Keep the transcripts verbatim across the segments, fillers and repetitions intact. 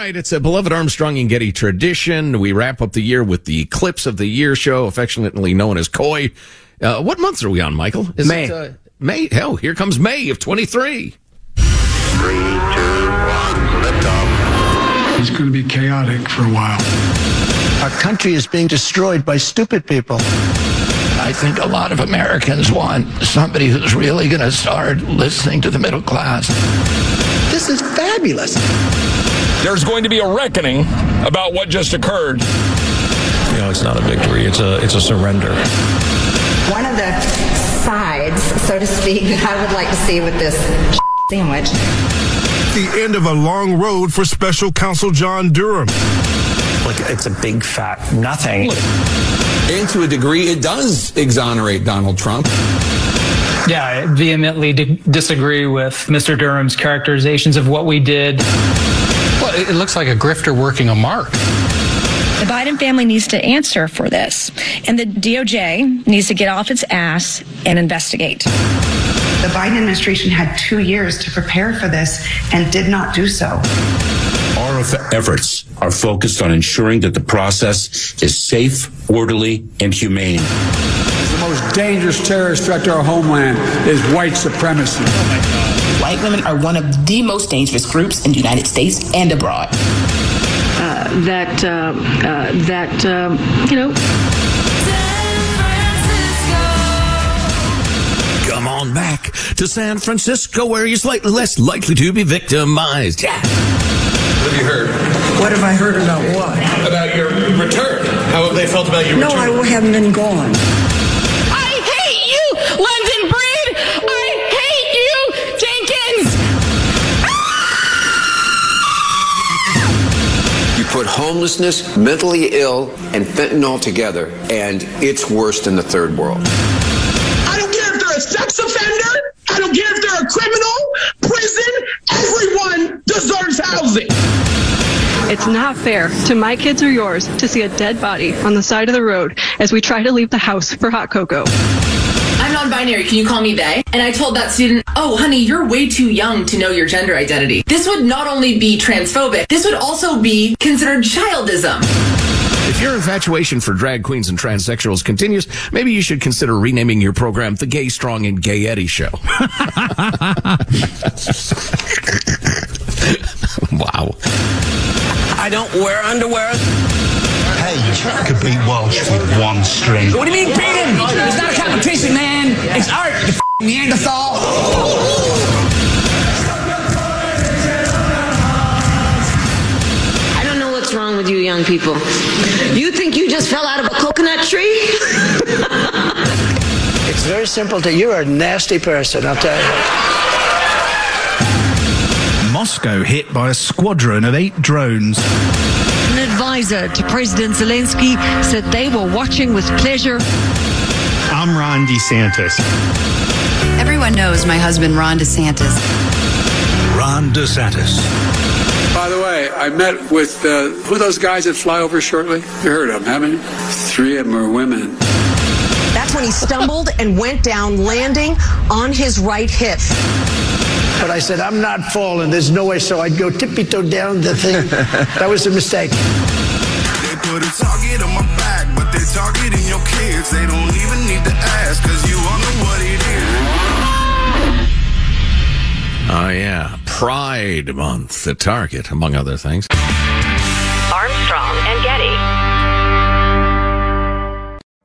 right, it's a beloved Armstrong and Getty tradition. We wrap up the year with the Clips of the Year show, affectionately known as C O Y. Uh, what month are we on, Michael? Is May. It, uh, May? Hell, here comes May of twenty-three. Three, two, one, lift off. It's going to be chaotic for a while. Our country is being destroyed by stupid people. I think a lot of Americans want somebody who's really going to start listening to the middle class. This is fabulous. There's going to be a reckoning about what just occurred. You know, it's not a victory. It's a it's a surrender. One of the sides, so to speak, that I would like to see with this sandwich. The end of a long road for Special Counsel John Durham. Like, it's a big fat nothing. Look. And to a degree, it does exonerate Donald Trump. Yeah, I vehemently di- disagree with Mister Durham's characterizations of what we did. Well, it looks like a grifter working a mark. The Biden family needs to answer for this. And the D O J needs to get off its ass and investigate. The Biden administration had two years to prepare for this and did not do so. Our efforts are focused on ensuring that the process is safe, orderly, and humane. The most dangerous terrorist threat to our homeland is white supremacy. Oh my God. White women are one of the most dangerous groups in the United States and abroad. Uh, that, uh, uh, that, um, you know. Come on back to San Francisco, where you're slightly less likely to be victimized. Yeah. What have you heard? What have I heard about what? About your return. How have they felt about your no, return? No, I haven't been gone. I hate you, London Breed! I hate you, Jenkins! Ah! You put homelessness, mentally ill, and fentanyl together, and it's worse than the third world. I don't care if they're a sex offender. I don't care if they're a criminal. Prison. Everyone deserves housing. It's not fair to my kids or yours to see a dead body on the side of the road as we try to leave the house for hot cocoa. I'm non-binary. Can you call me they? And I told that student, oh, honey, you're way too young to know your gender identity. This would not only be transphobic, this would also be considered childism. If your infatuation for drag queens and transsexuals continues, maybe you should consider renaming your program The Gay Strong and Gay Eddie Show. Wow. I don't wear underwear. Hey, you could beat Walsh with one string. What do you mean beat him? It's not a competition, man. It's art, you f***ing Neanderthal. I don't know what's wrong with you young people. You think you just fell out of a coconut tree? It's very simple. To You're a nasty person, I'll tell you. Moscow hit by a squadron of eight drones. An advisor to President Zelensky said they were watching with pleasure. I'm Ron DeSantis. Everyone knows my husband, Ron DeSantis. Ron DeSantis. By the way, I met with uh, who are those guys that fly over shortly? You heard of them, haven't you? Three of them are women. That's when he stumbled and went down, landing on his right hip. But I said, I'm not falling. There's no way. So I'd go tippy-toe down the thing. That was a mistake. They put a target on my back, but they're targeting your kids. They don't even need to ask, because you all know what it is. Oh, yeah. Pride Month at Target, among other things. Armstrong and Getty.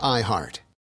i heart.